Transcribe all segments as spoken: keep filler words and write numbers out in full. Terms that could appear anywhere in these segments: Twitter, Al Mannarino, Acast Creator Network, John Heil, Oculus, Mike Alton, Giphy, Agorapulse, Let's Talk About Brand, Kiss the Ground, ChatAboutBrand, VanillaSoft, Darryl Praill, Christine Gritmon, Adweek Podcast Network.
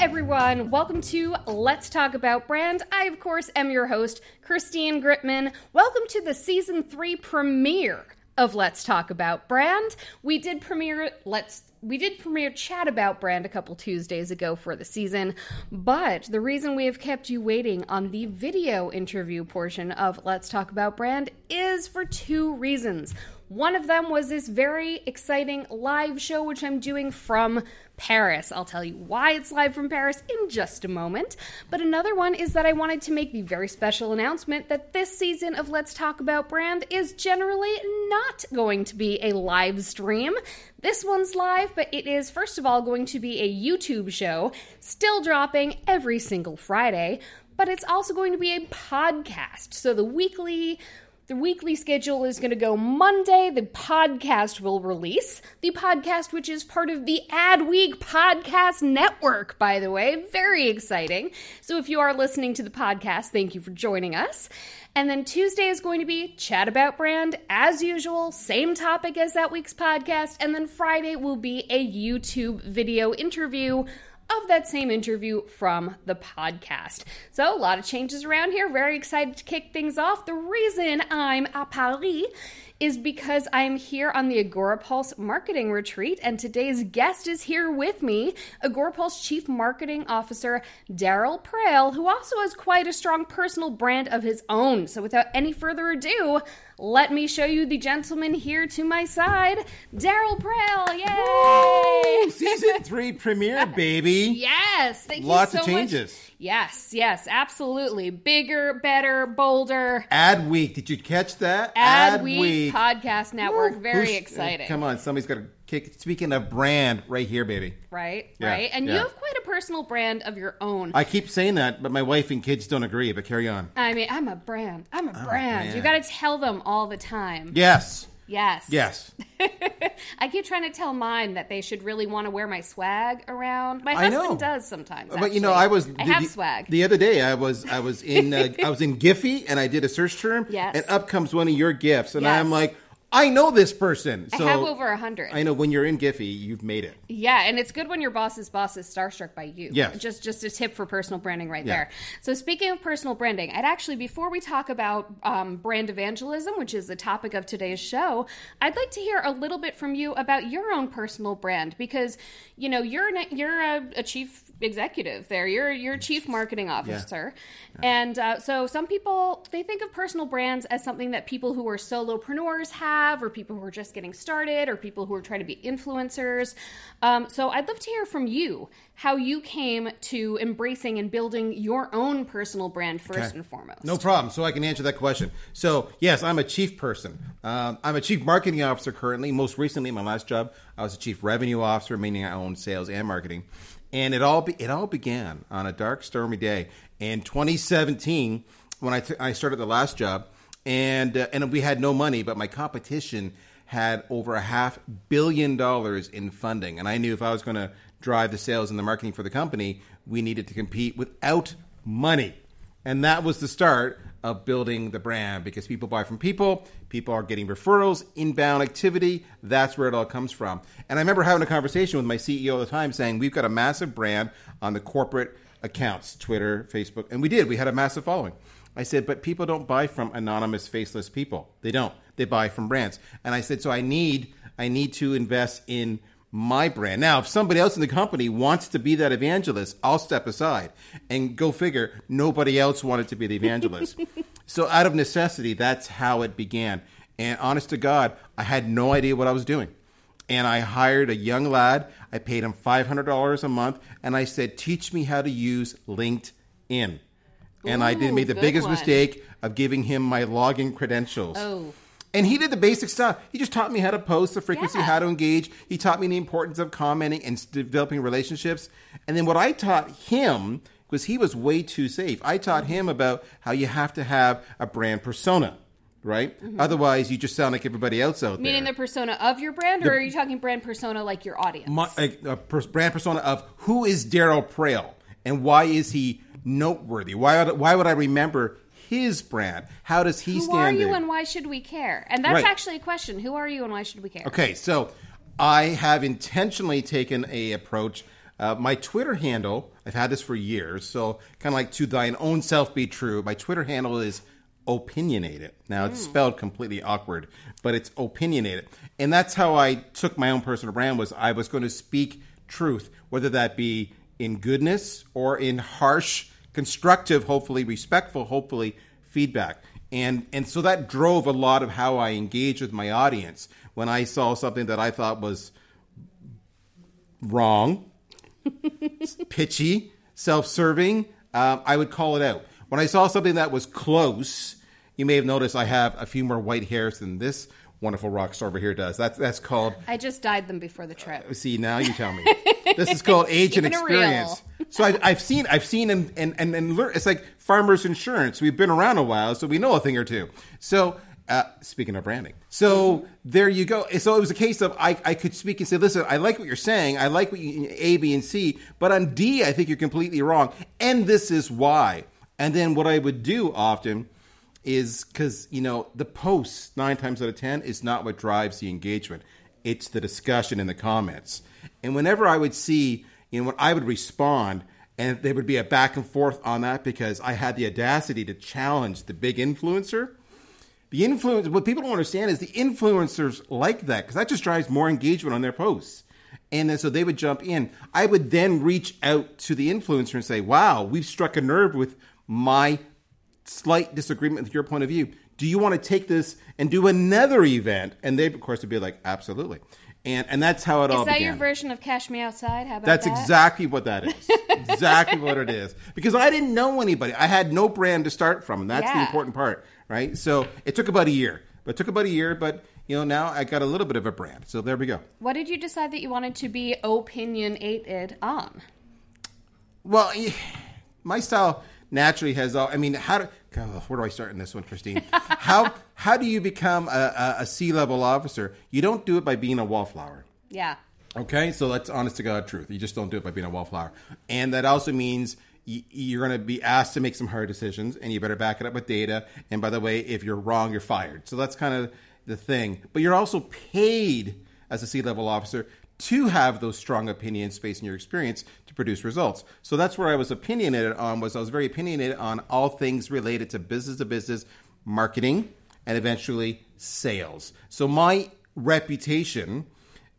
Everyone, welcome to Let's Talk About Brand. I, of course, am your host, Christine Gritmon. Welcome to the season three premiere of Let's Talk About Brand. We did premiere Let's we did premiere Chat About Brand a couple Tuesdays ago for the season, but the reason we have kept you waiting on the video interview portion of Let's Talk About Brand is for two reasons. One of them was this very exciting live show, which I'm doing from Paris. I'll tell you why it's live from Paris in just a moment. But another one is that I wanted to make the very special announcement that this season of Let's Talk About Brand is generally not going to be a live stream. This one's live, but it is, first of all, going to be a YouTube show, still dropping every single Friday, but it's also going to be a podcast. So the weekly... The weekly schedule is going to go Monday. The podcast will release. The podcast, which is part of the Adweek Podcast Network, by the way. Very exciting. So if you are listening to the podcast, thank you for joining us. And then Tuesday is going to be Chat About Brand, as usual, same topic as that week's podcast. And then Friday will be a YouTube video interview of that same interview from the podcast. So a lot of changes around here. Very excited to kick things off. The reason I'm at Paris is because I'm here on the Agorapulse Marketing Retreat, and today's guest is here with me, Agorapulse Chief Marketing Officer Darryl Praill, who also has quite a strong personal brand of his own. So without any further ado, let me show you the gentleman here to my side, Darryl Praill. Yay! Woo! Season three premiere, baby. Yes. Thank Lots you so much. Lots of changes. Much. Yes, yes, absolutely. Bigger, better, bolder. Adweek. Did you catch that? Adweek Podcast Network. Woo. Very Who's, exciting. Uh, come on, somebody's got to kick. Speaking of brand, right here, baby. Right, yeah, right. And yeah. you have quite a personal brand of your own. I keep saying that, but my wife and kids don't agree, but carry on. I mean, I'm a brand. I'm a I'm brand. A you got to tell them all the time. Yes. Yes. Yes. I keep trying to tell mine that they should really want to wear my swag around. My husband does sometimes. Actually. But you know, I was I the, have the, swag. The other day, I was I was in uh, I was in Giphy, and I did a search term. Yes. And up comes one of your gifts, and yes. I'm like, I know this person. So I have over a hundred. I know. When you're in Giphy, you've made it. Yeah, and it's good when your boss's boss is starstruck by you. Yes. Just, just a tip for personal branding right yeah. there. So speaking of personal branding, I'd actually, before we talk about um, brand evangelism, which is the topic of today's show, I'd like to hear a little bit from you about your own personal brand because, you know, you're, an, you're a, a chief executive there. You're you're chief marketing officer. Yeah. Yeah. And uh, so some people, they think of personal brands as something that people who are solopreneurs have, or people who are just getting started, or people who are trying to be influencers. Um, so I'd love to hear from you how you came to embracing and building your own personal brand first okay. and foremost. No problem. So I can answer that question. So yes, I'm a chief person. Um, I'm a chief marketing officer currently. Most recently, my last job, I was a chief revenue officer, meaning I owned sales and marketing. And it all be, it all began on a dark, stormy day in twenty seventeen when I, th- I started the last job, and uh, and we had no money, but my competition had over a half billion dollars in funding, and I knew if I was going to drive the sales and the marketing for the company, we needed to compete without money, and that was the start of building the brand because people buy from people, people are getting referrals, inbound activity, that's where it all comes from. And I remember having a conversation with my C E O at the time saying, we've got a massive brand on the corporate accounts, Twitter, Facebook, and we did, we had a massive following. I said, but people don't buy from anonymous, faceless people. They don't, they buy from brands. And I said, so I need, I need to invest in my brand. Now, if somebody else in the company wants to be that evangelist, I'll step aside. And go figure, nobody else wanted to be the evangelist. So out of necessity, that's how it began. And honest to God, I had no idea what I was doing. And I hired a young lad. I paid him five hundred dollars a month. And I said, teach me how to use LinkedIn. and Ooh, I did made the biggest one. mistake of giving him my login credentials. Oh. And he did the basic stuff. He just taught me how to post, the frequency, yeah. how to engage. He taught me the importance of commenting and developing relationships. And then what I taught him, because he was way too safe, I taught mm-hmm. him about how you have to have a brand persona. Right? Mm-hmm. Otherwise, you just sound like everybody else out Meaning there. Meaning the persona of your brand, or the, are you talking brand persona like your audience? My, a, a per, brand persona of who is Darryl Praill and why is he noteworthy? Why would, why would I remember his brand? How does he who stand Who are you there? And why should we care? And that's right. actually a question. Who are you and why should we care? Okay, so I have intentionally taken a approach. Uh, my Twitter handle, I've had this for years, so kind of like to thine own self be true. My Twitter handle is opinionated. Now it's mm. spelled completely awkward, but it's opinionated. And that's how I took my own personal brand, was I was going to speak truth, whether that be in goodness or in harsh, constructive, hopefully respectful, hopefully feedback. And and so that drove a lot of how I engaged with my audience. When I saw something that I thought was wrong, pitchy, self-serving, uh, I would call it out. When I saw something that was close, you may have noticed I have a few more white hairs than this wonderful rock star over here does. That's that's called... I just dyed them before the trip. Uh, see, now you tell me. This is called age and experience. So I, I've seen I've seen and, and, and, and learned. It's like farmers insurance. We've been around a while, so we know a thing or two. So uh, speaking of branding. So there you go. So it was a case of I, I could speak and say, listen, I like what you're saying. I like what you, A, B, and C. But on D, I think you're completely wrong. And this is why. And then what I would do often... is because, you know, the posts nine times out of ten is not what drives the engagement. It's the discussion in the comments. And whenever I would see, you know, when I would respond and there would be a back and forth on that, because I had the audacity to challenge the big influencer. The influence, what people don't understand is the influencers like that, because that just drives more engagement on their posts. And then so they would jump in. I would then reach out to the influencer and say, wow, we've struck a nerve with my slight disagreement with your point of view. Do you want to take this and do another event? And they, of course, would be like, absolutely. And and that's how it all began. Is that your version of Cash Me Outside? How about that? That's exactly what that is. Exactly what it is. Because I didn't know anybody. I had no brand to start from. And that's yeah. the important part, right? So it took about a year. But it took about a year, but... you know, now I got a little bit of a brand. So there we go. What did you decide that you wanted to be opinionated on? Well, my style... naturally has all. I mean, how do? Oh, where do I start in this one, Christine? how how do you become a, a C-level officer? You don't do it by being a wallflower. Yeah. Okay, so that's honest to God truth. You just don't do it by being a wallflower, and that also means y- you're going to be asked to make some hard decisions, and you better back it up with data. And by the way, if you're wrong, you're fired. So that's kind of the thing. But you're also paid as a C-level officer to have those strong opinions based on your experience to produce results. So that's where I was opinionated on, was I was very opinionated on all things related to business-to-business marketing and eventually sales. So my reputation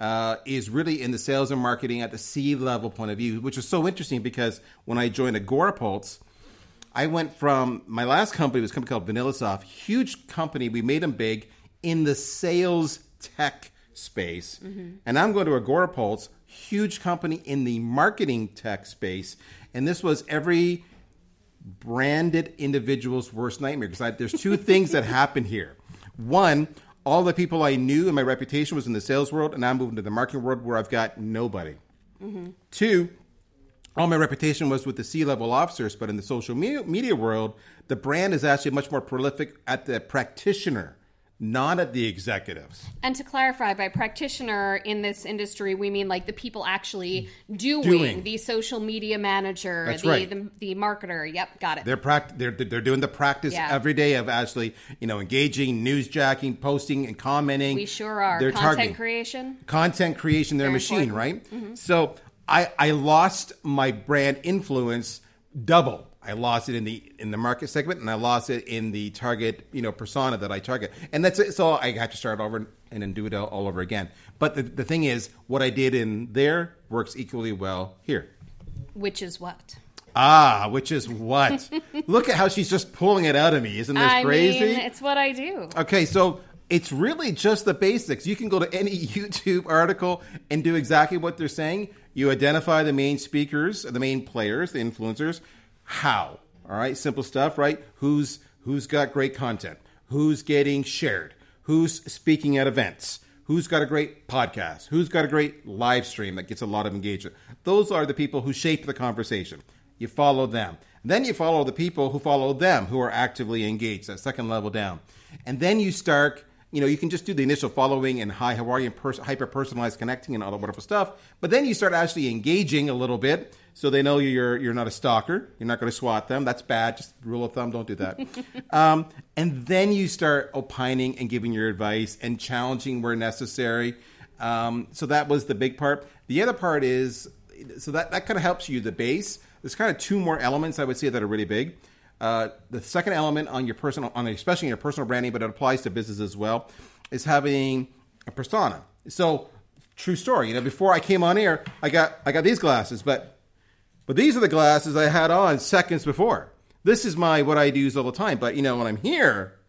uh, is really in the sales and marketing at the C-level point of view, which was so interesting because when I joined Agorapulse, I went from, my last company was a company called VanillaSoft, huge company, we made them big in the sales tech space, mm-hmm. and I'm going to Agorapulse, huge company in the marketing tech space, and this was every branded individual's worst nightmare, because there's two things that happened here. One, all the people I knew and my reputation was in the sales world, and I'm moving to the marketing world where I've got nobody. Mm-hmm. Two, all my reputation was with the C-level officers, but in the social media, media world, the brand is actually much more prolific at the practitioner, not at the executives. And to clarify, by practitioner in this industry, we mean like the people actually doing, doing. the social media manager, That's the, right. the the marketer. Yep, got it. They're pract- they're they're doing the practice yeah. every day of actually, you know, engaging, newsjacking, posting, and commenting. We sure are. They're content targeting. creation. Content creation, their Very machine, important. right? Mm-hmm. So I I lost my brand influence double. I lost it in the in the market segment, and I lost it in the target, you know, persona that I target. And that's it. So I had to start over and then do it all, all over again. But the, the thing is, what I did in there works equally well here. Which is what? Ah, which is what? Look at how she's just pulling it out of me. Isn't this I crazy? Mean, it's what I do. Okay, so it's really just the basics. You can go to any YouTube article and do exactly what they're saying. You identify the main speakers, the main players, the influencers. How? All right, simple stuff, right? Who's who's got great content? Who's getting shared? Who's speaking at events? Who's got a great podcast? Who's got a great live stream that gets a lot of engagement? Those are the people who shape the conversation. You follow them. And then you follow the people who follow them, who are actively engaged, that second level down. And then you start, you know, you can just do the initial following and hi, how are you, and pers- hyper-personalized connecting and all that wonderful stuff. But then you start actually engaging a little bit so they know you're you're not a stalker. You're not going to swat them. That's bad. Just rule of thumb, don't do that. um, and then you start opining and giving your advice and challenging where necessary. Um, so that was the big part. The other part is, so that, that kind of helps you, the base. There's kind of two more elements I would say that are really big. Uh, the second element on your personal, on especially your personal branding, but it applies to business as well, is having a persona. So, true story. You know, before I came on air, I got I got these glasses, but but these are the glasses I had on seconds before. This is my what I use all the time. But you know, when I'm here,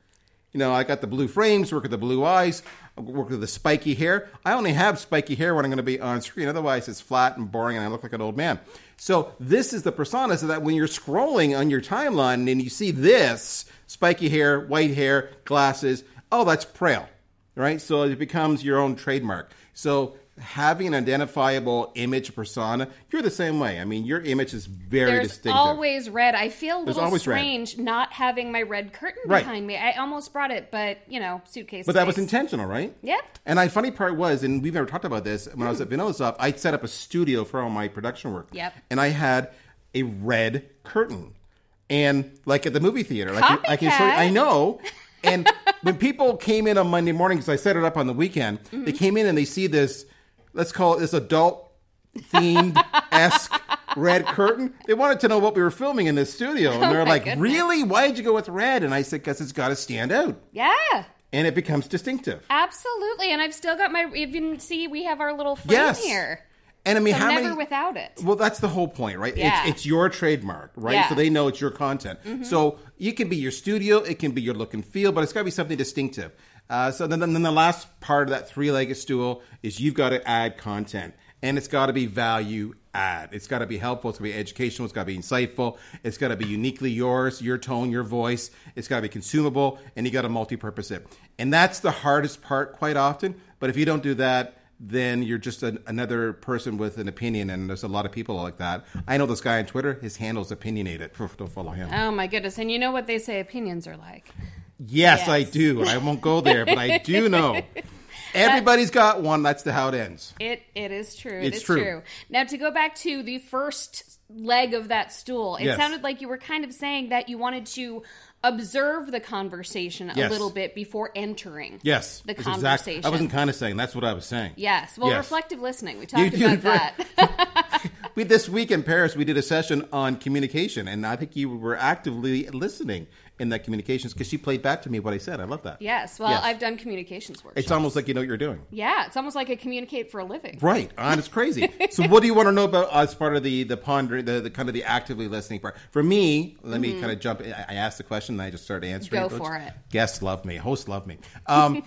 you know, I got the blue frames, work with the blue eyes, work with the spiky hair. I only have spiky hair when I'm going to be on screen. Otherwise, it's flat and boring, and I look like an old man. So this is the persona, so that when you're scrolling on your timeline and you see this, spiky hair, white hair, glasses, oh, that's Praill, right? So it becomes your own trademark. So having an identifiable image persona, you're the same way. I mean, your image is very There's distinctive. There's always red. I feel a little strange red. Not having my red curtain right. behind me. I almost brought it, but, you know, suitcase. But space. That was intentional, right? Yep. And the funny part was, and we've never talked about this, when mm. I was at VanillaSoft, I set up a studio for all my production work. Yep. And I had a red curtain. And, like, at the movie theater. Like I, I can show you, I know. And when people came in on Monday morning, because I set it up on the weekend, mm-hmm. they came in and they see this, let's call it this adult-themed-esque red curtain. They wanted to know what we were filming in this studio. And oh they're like, goodness. Really? Why did you go with red? And I said, because it's got to stand out. Yeah. And it becomes distinctive. Absolutely. And I've still got my, you can see we have our little frame yes. here. And I mean, so how never many, without it. Well, that's the whole point, right? Yeah. It's, it's your trademark, right? Yeah. So they know it's your content. Mm-hmm. So you can be your studio, it can be your look and feel, but it's got to be something distinctive. Uh, so then, then the last part of that three-legged stool is you've got to add content. And it's got to be value add. It's got to be helpful. It's got to be educational. It's got to be insightful. It's got to be uniquely yours, your tone, your voice. It's got to be consumable. And you got to multi-purpose it. And that's the hardest part quite often. But if you don't do that, then you're just an, another person with an opinion, and there's a lot of people like that. I know this guy on Twitter, his handle's opinionated. Don't follow him. Oh, my goodness. And you know what they say opinions are like. Yes, yes. I do. I won't go there, but I do know. Everybody's got one. That's the how it ends. It It is true. It it's is true. true. Now, to go back to the first leg of that stool, it yes. sounded like you were kind of saying that you wanted to observe the conversation a yes. little bit before entering yes. the that's conversation. Exactly. I wasn't kind of saying. That's what I was saying. Yes. Well, yes. reflective listening. We talked you about that. we This week in Paris, we did a session on communication, and I think you were actively listening in that communications because she played back to me what I said. I love that. Yes. Well, yes. I've done communications workshops. It's almost like you know what you're doing. Yeah. It's almost like I communicate for a living. Right. And it's crazy. So what do you want to know about as part of the the pondering, the, the kind of the actively listening part? For me, let mm-hmm. me kind of jump in. I asked the question. And I just started answering. Go Those for it. Guests love me. Hosts love me. Um,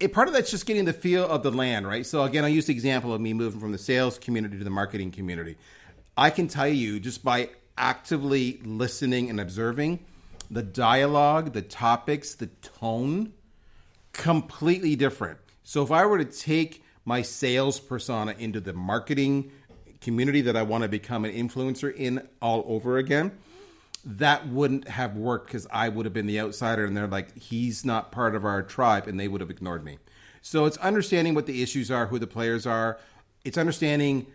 it, part of that's just getting the feel of the land, right? So again, I use the example of me moving from the sales community to the marketing community. I can tell you just by actively listening and observing, the dialogue, the topics, the tone, completely different. So if I were to take my sales persona into the marketing community that I want to become an influencer in all over again, that wouldn't have worked because I would have been the outsider and they're like, he's not part of our tribe, and they would have ignored me. So it's understanding what the issues are, who the players are. It's understanding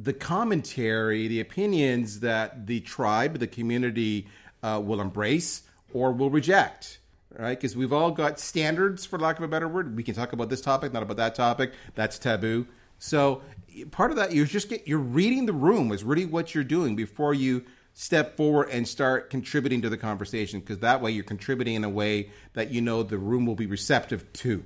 the commentary, the opinions that the tribe, the community uh, will embrace or will reject. Right, because we've all got standards, for lack of a better word. We can talk about this topic, not about that topic. That's taboo. So part of that, you're just get, you're reading the room is really what you're doing before you step forward and start contributing to the conversation, because that way you're contributing in a way that you know the room will be receptive to.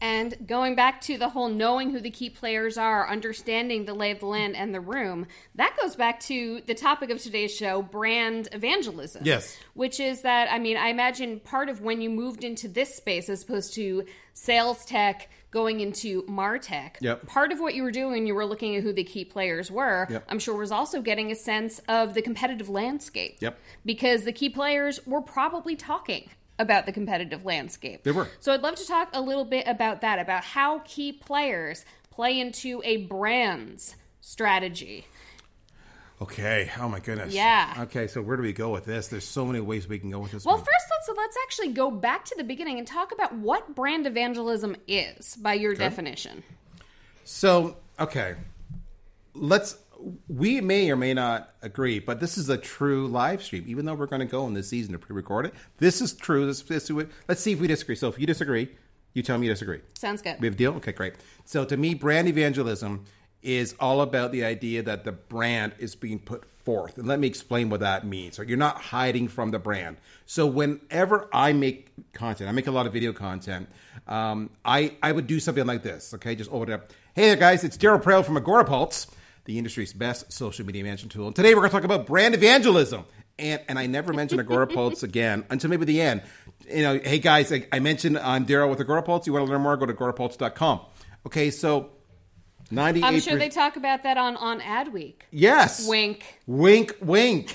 And going back to the whole knowing who the key players are, understanding the lay of the land and the room, that goes back to the topic of today's show, brand evangelism. Yes. Which is that, I mean, I imagine part of when you moved into this space as opposed to sales tech, going into MarTech, yep. part of what you were doing, you were looking at who the key players were, yep. I'm sure was also getting a sense of the competitive landscape. Yep. Because the key players were probably talking about the competitive landscape. They were. So I'd love to talk a little bit about that, about how key players play into a brand's strategy. Okay. Oh, my goodness. Yeah. Okay, so where do we go with this? There's so many ways we can go with this. Well, one. first, let's let's actually go back to the beginning and talk about what brand evangelism is by your okay. definition. So, okay. Let's... We may or may not agree, but this is a true live stream. Even though we're going to go in this season to pre-record it, this is true. This, this, let's see if we disagree. So if you disagree, you tell me you disagree. Sounds good. We have a deal? Okay, great. So to me, brand evangelism is all about the idea that the brand is being put forth. And let me explain what that means. So you're not hiding from the brand. So whenever I make content, I make a lot of video content, um, I, I would do something like this, okay? Just open it up. Hey there, guys. It's Darryl Praill from Agorapulse, the industry's best social media management tool. And today we're going to talk about brand evangelism. And and I never mention Agorapulse again until maybe the end. You know, hey guys, I, I mentioned I'm Darryl with Agorapulse. You want to learn more, go to agorapulse dot com. Okay, so ninety-eight percent. I'm sure they talk about that on, on Adweek. Yes. Wink. Wink, wink.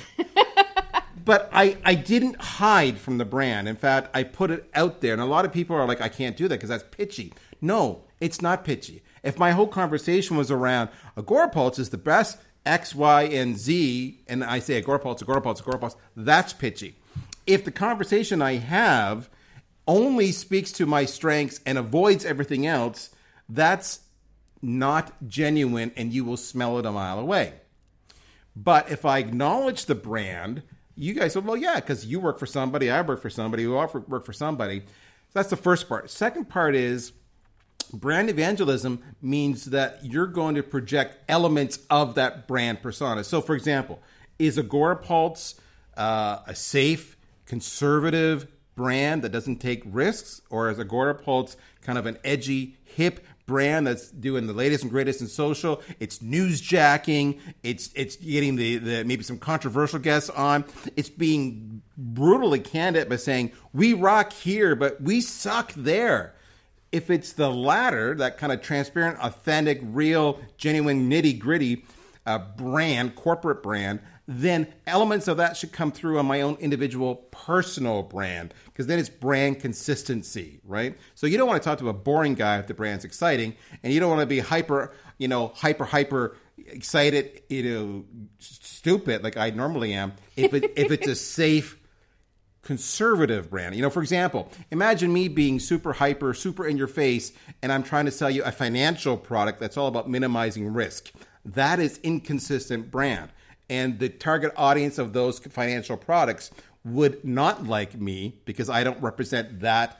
But I, I didn't hide from the brand. In fact, I put it out there. And a lot of people are like, I can't do that because that's pitchy. No, it's not pitchy. If my whole conversation was around Agorapulse is the best X, Y, and Z, and I say Agorapulse, Agorapulse, Agorapulse, that's pitchy. If the conversation I have only speaks to my strengths and avoids everything else, that's not genuine and you will smell it a mile away. But if I acknowledge the brand, you guys say, well, yeah, because you work for somebody, I work for somebody, we all work for somebody. So that's the first part. Second part is, brand evangelism means that you're going to project elements of that brand persona. So, for example, is Agorapulse uh, a safe, conservative brand that doesn't take risks? Or is Agorapulse kind of an edgy, hip brand that's doing the latest and greatest in social? It's newsjacking. It's it's getting the, the maybe some controversial guests on. It's being brutally candid by saying, we rock here, but we suck there. If it's the latter, that kind of transparent, authentic, real, genuine, nitty-gritty uh, brand, corporate brand, then elements of that should come through on my own individual personal brand, because then it's brand consistency, right? So you don't want to talk to a boring guy if the brand's exciting, and you don't want to be hyper, you know, hyper, hyper excited, you know, stupid like I normally am if it, if it's a safe conservative brand. You know, for example, imagine me being super hyper, super in your face, and I'm trying to sell you a financial product that's all about minimizing risk. That is inconsistent brand. And the target audience of those financial products would not like me because I don't represent that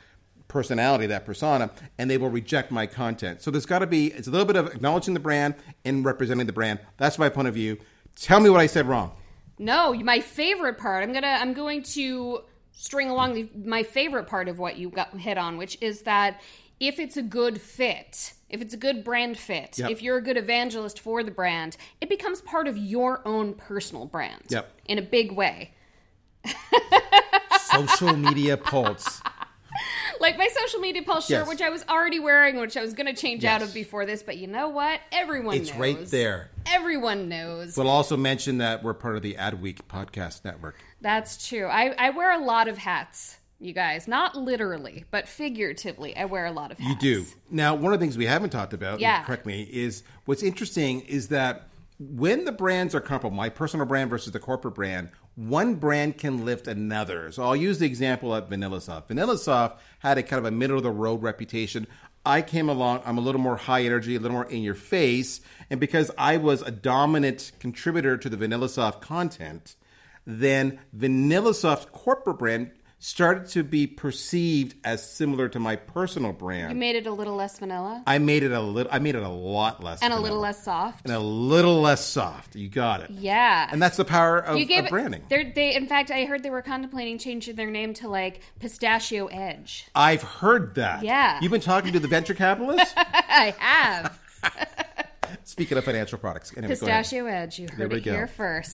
personality, that persona, and they will reject my content. So there's got to be, it's a little bit of acknowledging the brand and representing the brand. That's my point of view. Tell me what I said wrong. No, my favorite part, I'm gonna, I'm going to... string along the, my favorite part of what you got hit on, which is that if it's a good fit, if it's a good brand fit, yep. if you're a good evangelist for the brand, it becomes part of your own personal brand yep. in a big way. Social media pulse. Like my social media pulse yes. shirt, which I was already wearing, which I was going to change yes. out of before this. But you know what? Everyone it's knows. It's right there. Everyone knows. We'll also mention that we're part of the Adweek Podcast Network. That's true. I, I wear a lot of hats, you guys. Not literally, but figuratively, I wear a lot of hats. You do. Now, one of the things we haven't talked about, yeah. correct me, is what's interesting is that when the brands are comparable, my personal brand versus the corporate brand, one brand can lift another. So I'll use the example of VanillaSoft. VanillaSoft had a kind of a middle-of-the-road reputation. I came along, I'm a little more high energy, a little more in your face. And because I was a dominant contributor to the VanillaSoft content, then VanillaSoft corporate brand started to be perceived as similar to my personal brand. You made it a little less vanilla? I made it a little, I made it a lot less And vanilla. a little less soft. And a little less soft. You got it. Yeah. And that's the power of, you gave, of branding. They, in fact, I heard they were contemplating changing their name to like Pistachio Edge. I've heard that. Yeah. You've been talking to the venture capitalists? I have. Speaking of financial products. Anyway, Pistachio Edge. You heard it go. Here first.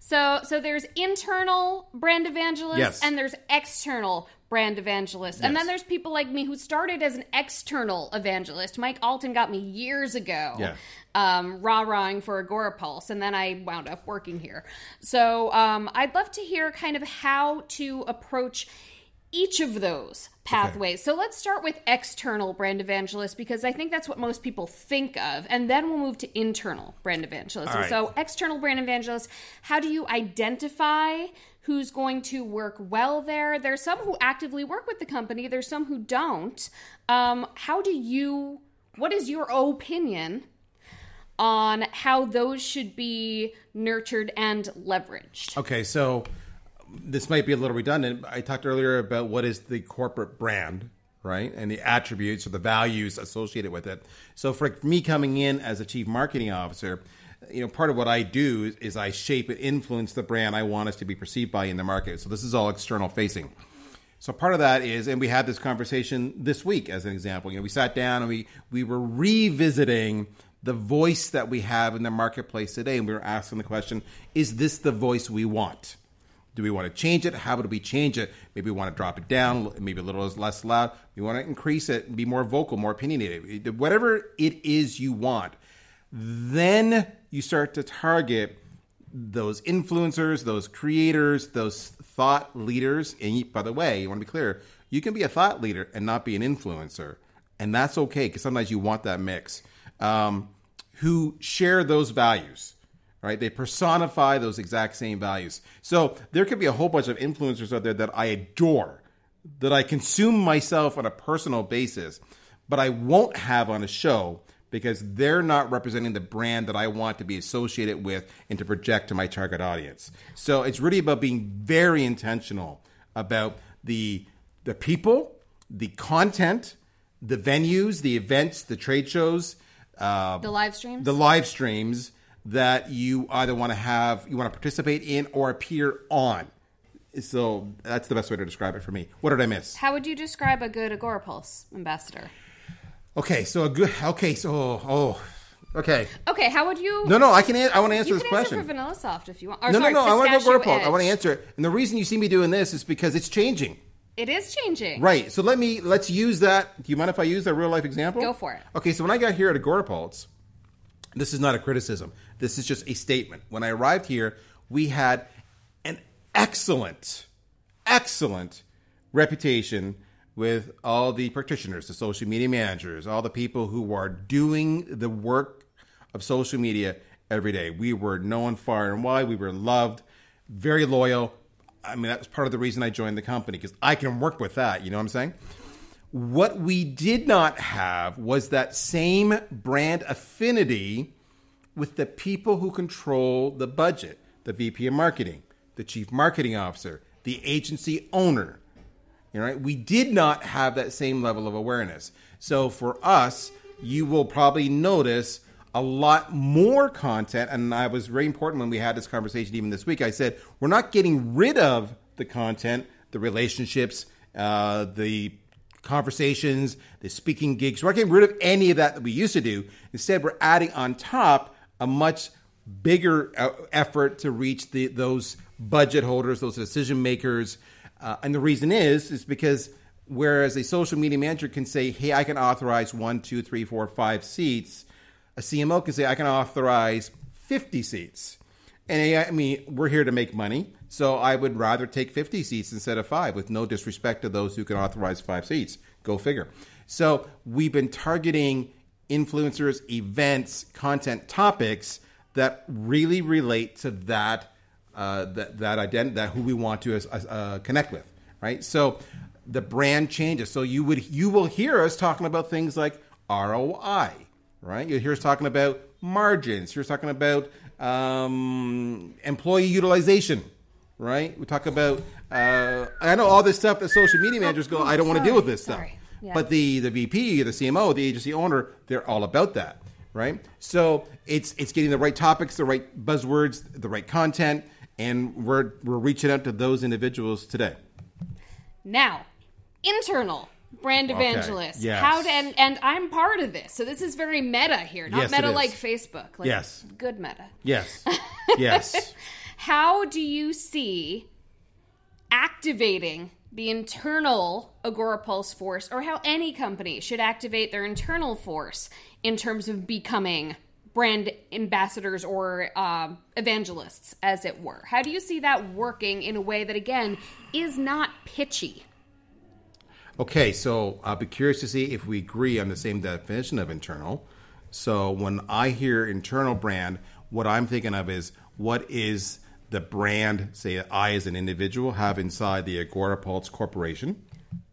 So so there's internal brand evangelists, yes, and there's external brand evangelists. Yes. And then there's people like me who started as an external evangelist. Mike Alton got me years ago, yeah. um, rah-rahing for Agorapulse, and then I wound up working here. So um, I'd love to hear kind of how to approach each of those pathways. Okay. So let's start with external brand evangelists, because I think that's what most people think of. And then we'll move to internal brand evangelists. Right. So external brand evangelists, how do you identify who's going to work well there? There's some who actively work with the company. There's some who don't. Um, how do you, what is your opinion on how those should be nurtured and leveraged? Okay, so this might be a little redundant. I talked earlier about what is the corporate brand, right? And the attributes or the values associated with it. So for me coming in as a chief marketing officer, you know, part of what I do is, is I shape and influence the brand I want us to be perceived by in the market. So this is all external facing. So part of that is, and we had this conversation this week as an example, you know, we sat down and we, we were revisiting the voice that we have in the marketplace today. And we were asking the question, is this the voice we want? Do we want to change it? How would we change it? Maybe we want to drop it down, maybe a little less loud. We want to increase it and be more vocal, more opinionated. Whatever it is you want, then you start to target those influencers, those creators, those thought leaders. And by the way, you want to be clear, you can be a thought leader and not be an influencer. And that's okay, because sometimes you want that mix. Um, who share those values. Right? They personify those exact same values. So there could be a whole bunch of influencers out there that I adore, that I consume myself on a personal basis, but I won't have on a show because they're not representing the brand that I want to be associated with and to project to my target audience. So it's really about being very intentional about the the people, the content, the venues, the events, the trade shows, uh, the live streams, the live streams, that you either want to have, you want to participate in or appear on. So that's the best way to describe it for me. What did I miss? How would you describe a good Agorapulse ambassador? Okay, so a good, okay, so, oh, okay. Okay, how would you? No, no, I can, I want to answer this question. You can answer for VanillaSoft if you want. Or, no, sorry, no, no, no, I want to go Agorapulse. I want to answer it. And the reason you see me doing this is because it's changing. It is changing. Right, so let me, let's use that. Do you mind if I use a real life example? Go for it. Okay, so when I got here at Agorapulse, this is not a criticism. This is just a statement. When I arrived here, we had an excellent, excellent reputation with all the practitioners, the social media managers, all the people who are doing the work of social media every day. We were known far and wide. We were loved, very loyal. I mean, that was part of the reason I joined the company, because I can work with that. You know what I'm saying? What we did not have was that same brand affinity with the people who control the budget, the V P of marketing, the chief marketing officer, the agency owner. You know, right? We did not have that same level of awareness. So for us, you will probably notice a lot more content. And I was very important when we had this conversation even this week. I said, we're not getting rid of the content, the relationships, uh, the conversations, the speaking gigs. We're not getting rid of any of that that we used to do. Instead, we're adding on top a much bigger effort to reach the those budget holders, those decision makers. Uh, and the reason is, is because whereas a social media manager can say, hey, I can authorize one, two, three, four, five seats, a C M O can say, I can authorize fifty seats. And I mean, we're here to make money. So I would rather take fifty seats instead of five, with no disrespect to those who can authorize five seats. Go figure. So we've been targeting influencers, events, content topics that really relate to that, uh, that, that identity, that who we want to as, uh, connect with, right? So the brand changes. So you would, you will hear us talking about things like R O I, right? You'll hear us talking about margins. You're talking about um, employee utilization, right? We talk about, uh, I know all this stuff that social media managers go, I don't want to deal with this Sorry. stuff. Yeah. But the, the V P, the C M O, the agency owner, they're all about that. Right. So it's it's getting the right topics, the right buzzwords, the right content. And we're we're reaching out to those individuals today. Now, internal brand evangelists. Okay. Yes. How to, and, and I'm part of this. So this is very meta here. Not yes, meta like Facebook. Like yes. Good meta. Yes. Yes. How do you see activating the internal Agorapulse force, or how any company should activate their internal force in terms of becoming brand ambassadors or um, evangelists, as it were? How do you see that working in a way that, again, is not pitchy? Okay, so I'll be curious to see if we agree on the same definition of internal. So when I hear internal brand, what I'm thinking of is what is the brand, say I as an individual, have inside the Agorapulse Corporation.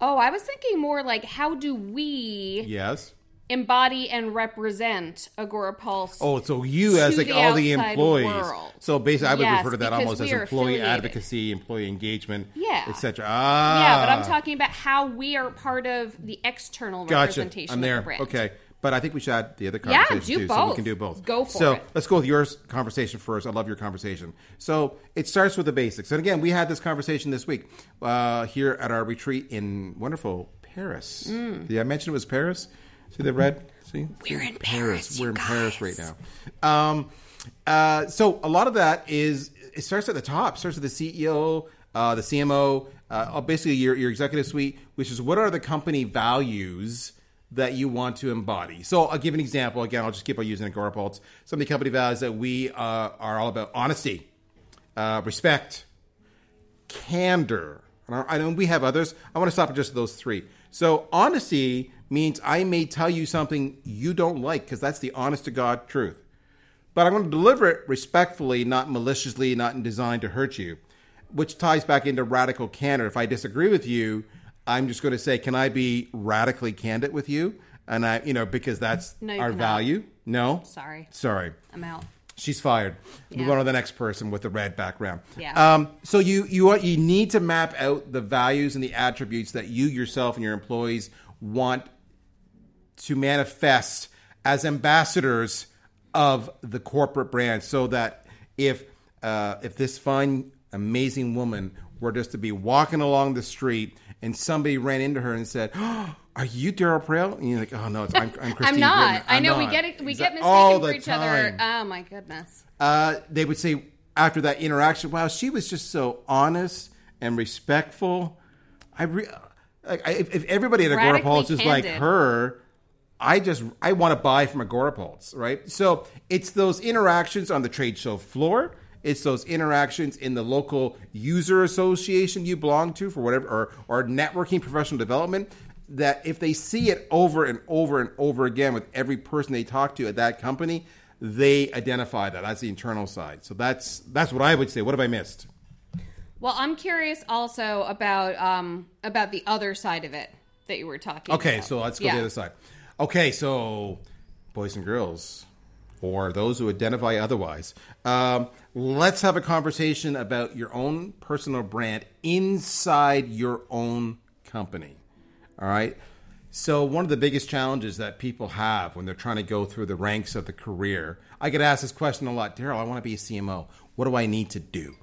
Oh, I was thinking more like, how do we yes. embody and represent Agorapulse? Oh, so you as like the all the employees. World. So basically, I would yes, refer to that almost as employee affiliated. Advocacy, employee engagement, yeah. et cetera. Ah. Yeah, but I'm talking about how we are part of the external gotcha. representation I'm there. Of the brand. Okay. But I think we should add the other conversation, yeah, do too, both. So we can do both. Go for so it. So let's go with your conversation first. I love your conversation. So it starts with the basics. And again, we had this conversation this week uh, here at our retreat in wonderful Paris. Mm. Did I mention it was Paris? See the red? See? We're in Paris, Paris. We're in guys. Paris right now. Um, uh, so a lot of that is, it starts at the top. It starts with the C E O, uh, the C M O, uh, basically your, your executive suite, which is what are the company values that you want to embody. So I'll give an example. Again, I'll just keep on using Agorapulse. Some of the company values that we uh, are all about: honesty, uh, respect, candor. And I know we have others. I want to stop at just those three. So honesty means I may tell you something you don't like, because that's the honest to God truth. But I'm going to deliver it respectfully, not maliciously, not designed to hurt you, which ties back into radical candor. If I disagree with you, I'm just going to say, can I be radically candid with you? And I, you know, because that's no, our value. No. Sorry. Sorry. I'm out. She's fired. Yeah. Move on to the next person with the red background. Yeah. Um, so you, you, you need to map out the values and the attributes that you yourself and your employees want to manifest as ambassadors of the corporate brand, so that if, uh, if this fine, amazing woman were just to be walking along the street and somebody ran into her and said, oh, "Are you Darryl Praill?" And you're like, "Oh no, it's, I'm, I'm Christine." I'm not. Gritmon. I'm I know not. we get it. We exactly. get mistaken for each time. other. Oh my goodness. Uh, they would say after that interaction, "Wow, she was just so honest and respectful." I, re- I, I if, if everybody at Agorapulse is like her, I just I want to buy from Agorapulse, right? So it's those interactions on the trade show floor. It's those interactions in the local user association you belong to, for whatever, or, or networking, professional development, that if they see it over and over and over again with every person they talk to at that company, they identify that. That's the internal side. So that's that's what I would say. What have I missed? Well, I'm curious also about um, about the other side of it that you were talking okay, about. Okay, so let's go yeah. to the other side. Okay, so boys and girls, or those who identify otherwise. Um, let's have a conversation about your own personal brand inside your own company. All right. So one of the biggest challenges that people have when they're trying to go through the ranks of the career, I get asked this question a lot, Darryl, I want to be a C M O. What do I need to do?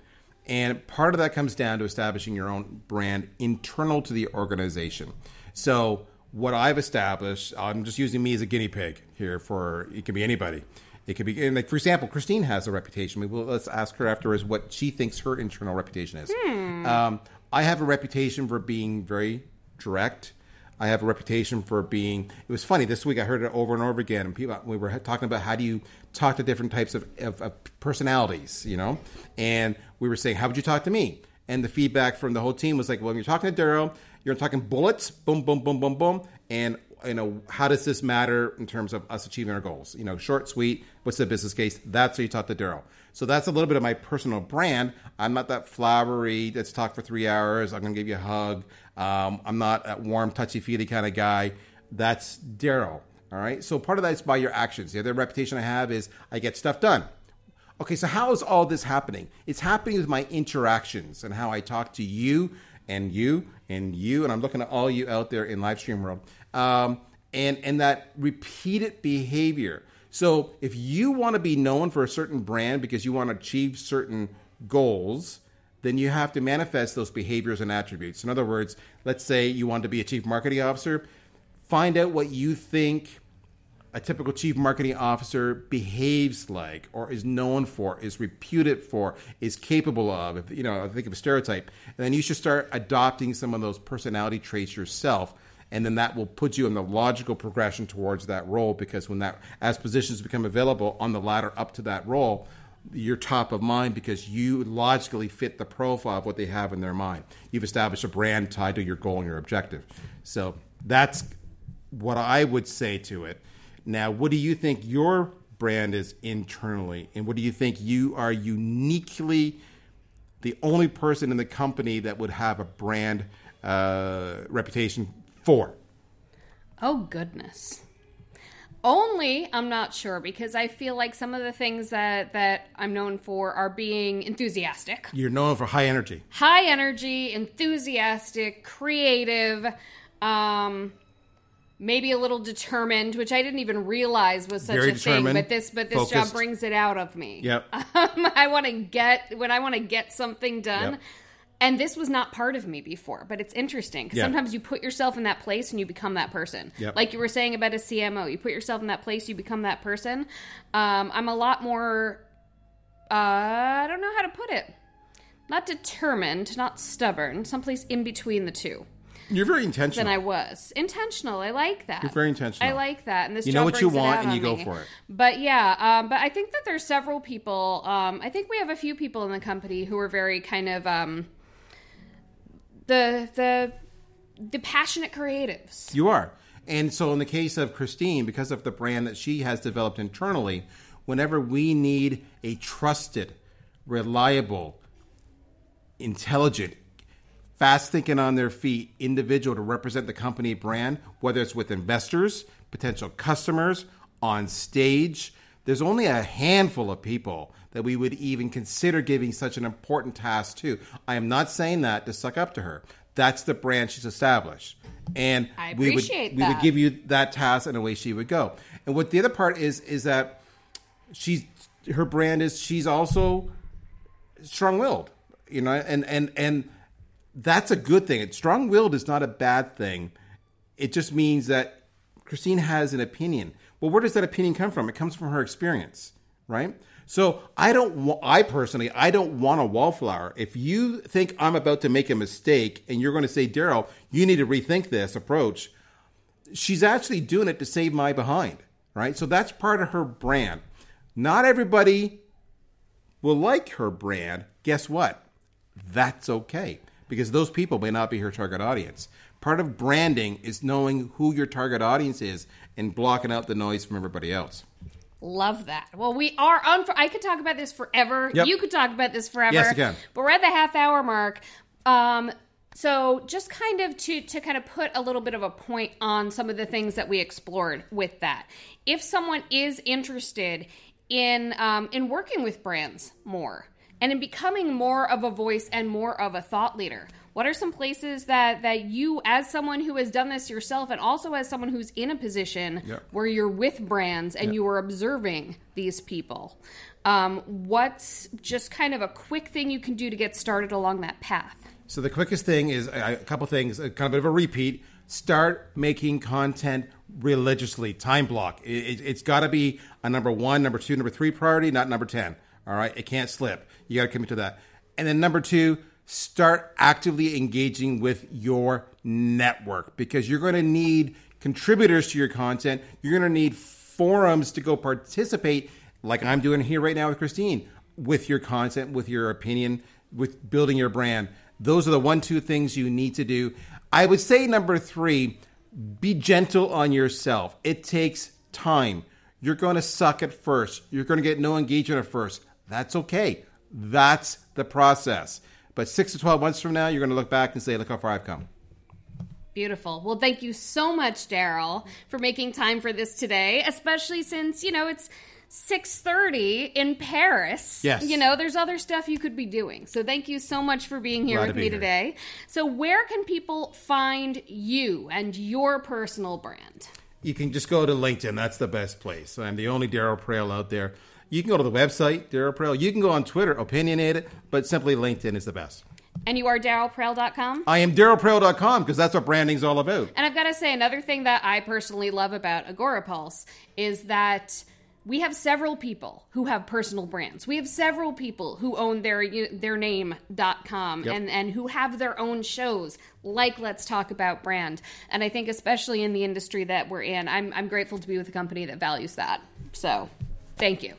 And part of that comes down to establishing your own brand internal to the organization. So what I've established, I'm just using me as a guinea pig here for, it could be anybody. It could be, and like for example, Christine has a reputation. We will, let's ask her afterwards what she thinks her internal reputation is. Hmm. Um, I have a reputation for being very direct. I have a reputation for being, it was funny, this week I heard it over and over again, and people, we were talking about how do you talk to different types of, of, of personalities, you know, and we were saying, how would you talk to me? And the feedback from the whole team was like, well, when you're talking to Darryl, you're talking bullets, boom, boom, boom, boom, boom, and, you know, how does this matter in terms of us achieving our goals? You know, short, sweet, what's the business case? That's what you talk to Darryl. So that's a little bit of my personal brand. I'm not that flowery, let's talk for three hours, I'm going to give you a hug. Um, I'm not that warm, touchy-feely kind of guy. That's Darryl, all right? So part of that is by your actions. The other reputation I have is I get stuff done. Okay, so how is all this happening? It's happening with my interactions and how I talk to you and you and you, and I'm looking at all you out there in live stream world, um, and, and that repeated behavior. So if you want to be known for a certain brand because you want to achieve certain goals, then you have to manifest those behaviors and attributes. In other words, let's say you want to be a chief marketing officer. Find out what you think a typical chief marketing officer behaves like or is known for, is reputed for, is capable of. If, you know, I think of a stereotype. And then you should start adopting some of those personality traits yourself. And then that will put you in the logical progression towards that role, because when that, as positions become available on the ladder up to that role, you're top of mind because you logically fit the profile of what they have in their mind. You've established a brand tied to your goal and your objective. So that's what I would say to it. Now, what do you think your brand is internally? And what do you think you are uniquely the only person in the company that would have a brand uh, reputation for? Oh, goodness. Only, I'm not sure, because I feel like some of the things that, that I'm known for are being enthusiastic. You're known for high energy. High energy, enthusiastic, creative, um, maybe a little determined, which I didn't even realize was such Very a thing. But this, but this focused. Job brings it out of me. Yep. Um, I want to get when I want to get something done. Yep. And this was not part of me before, but it's interesting because yeah. sometimes you put yourself in that place and you become that person. Yep. Like you were saying about a C M O, you put yourself in that place, you become that person. Um, I'm a lot more, uh, I don't know how to put it, not determined, not stubborn, someplace in between the two. You're very intentional. Than I was. Intentional. I like that. You're very intentional. I like that. And this you know what you want and you go me. for it. But yeah, um, but I think that there's several people, um, I think we have a few people in the company who are very kind of... Um, The the the passionate creatives. You are. And so in the case of Christine, because of the brand that she has developed internally, whenever we need a trusted, reliable, intelligent, fast thinking on their feet individual to represent the company brand, whether it's with investors, potential customers, on stage, there's only a handful of people that we would even consider giving such an important task to. I am not saying that to suck up to her. That's the brand she's established. And I appreciate we would, that. we would give you that task and away she would go. And what the other part is, is that she's, her brand is, she's also strong-willed, you know, and, and, and that's a good thing. Strong-willed is not a bad thing. It just means that Christine has an opinion. Well, where does that opinion come from? It comes from her experience, right? So I don't. Wa- I personally, I don't want a wallflower. If you think I'm about to make a mistake and you're going to say, Darryl, you need to rethink this approach, she's actually doing it to save my behind, right? So that's part of her brand. Not everybody will like her brand. Guess what? That's okay, because those people may not be her target audience. Part of branding is knowing who your target audience is and blocking out the noise from everybody else. Love that. Well, we are on. For, I could talk about this forever. Yep. You could talk about this forever. Yes, again. But we're at the half hour mark. Um, so just kind of to, to kind of put a little bit of a point on some of the things that we explored with that. If someone is interested in um, in working with brands more and in becoming more of a voice and more of a thought leader, What are some places that, that you, as someone who has done this yourself and also as someone who's in a position yeah. where you're with brands and yeah. you are observing these people, um, what's just kind of a quick thing you can do to get started along that path? So the quickest thing is a couple things, kind of a bit of a repeat. Start making content religiously. Time block. It, it, it's got to be a number one, number two, number three priority, not number ten. All right? It can't slip. You got to commit to that. And then number two, start actively engaging with your network, because you're going to need contributors to your content. You're going to need forums to go participate, like I'm doing here right now with Christine, with your content, with your opinion, with building your brand. Those are the one, two things you need to do. I would say number three, be gentle on yourself. It takes time. You're going to suck at first. You're going to get no engagement at first. That's okay. That's the process. But six to twelve months from now, you're going to look back and say, look how far I've come. Beautiful. Well, thank you so much, Darryl, for making time for this today, especially since, you know, it's six thirty in Paris. Yes. You know, there's other stuff you could be doing. So thank you so much for being here Glad with me here. Today. So where can people find you and your personal brand? You can just go to LinkedIn. That's the best place. I'm the only Darryl Praill out there. You can go to the website, Darryl Praill. You can go on Twitter, Opinionated, but simply LinkedIn is the best. And you are Darryl Praill dot com? I am Darryl Praill dot com, because that's what branding's all about. And I've got to say, another thing that I personally love about Agorapulse is that we have several people who have personal brands. We have several people who own their their name dot com yep. and, and who have their own shows like Let's Talk About Brand. And I think especially in the industry that we're in, I'm I'm grateful to be with a company that values that. So thank you.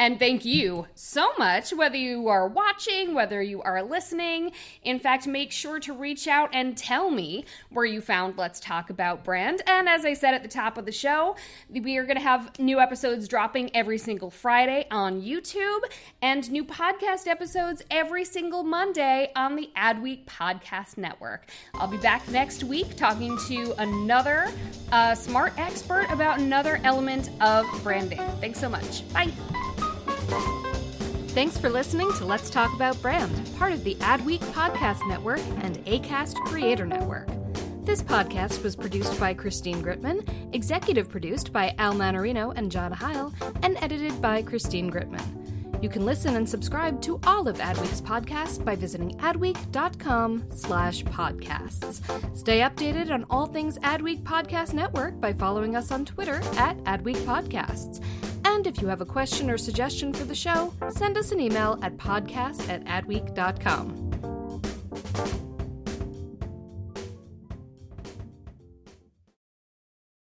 And thank you so much, whether you are watching, whether you are listening. In fact, make sure to reach out and tell me where you found Let's Talk About Brand. And as I said at the top of the show, we are going to have new episodes dropping every single Friday on YouTube and new podcast episodes every single Monday on the Adweek Podcast Network. I'll be back next week talking to another uh, smart expert about another element of branding. Thanks so much. Bye. Thanks for listening to Let's Talk About Brand, part of the Adweek Podcast Network and Acast Creator Network. This podcast was produced by Christine Gritmon, executive produced by Al Mannarino and John Heil, and edited by Christine Gritmon. You can listen and subscribe to all of Adweek's podcasts by visiting adweek dot com slash podcasts. Stay updated on all things Adweek Podcast Network by following us on Twitter at Adweek Podcasts. And if you have a question or suggestion for the show, send us an email at podcast at adweek dot com.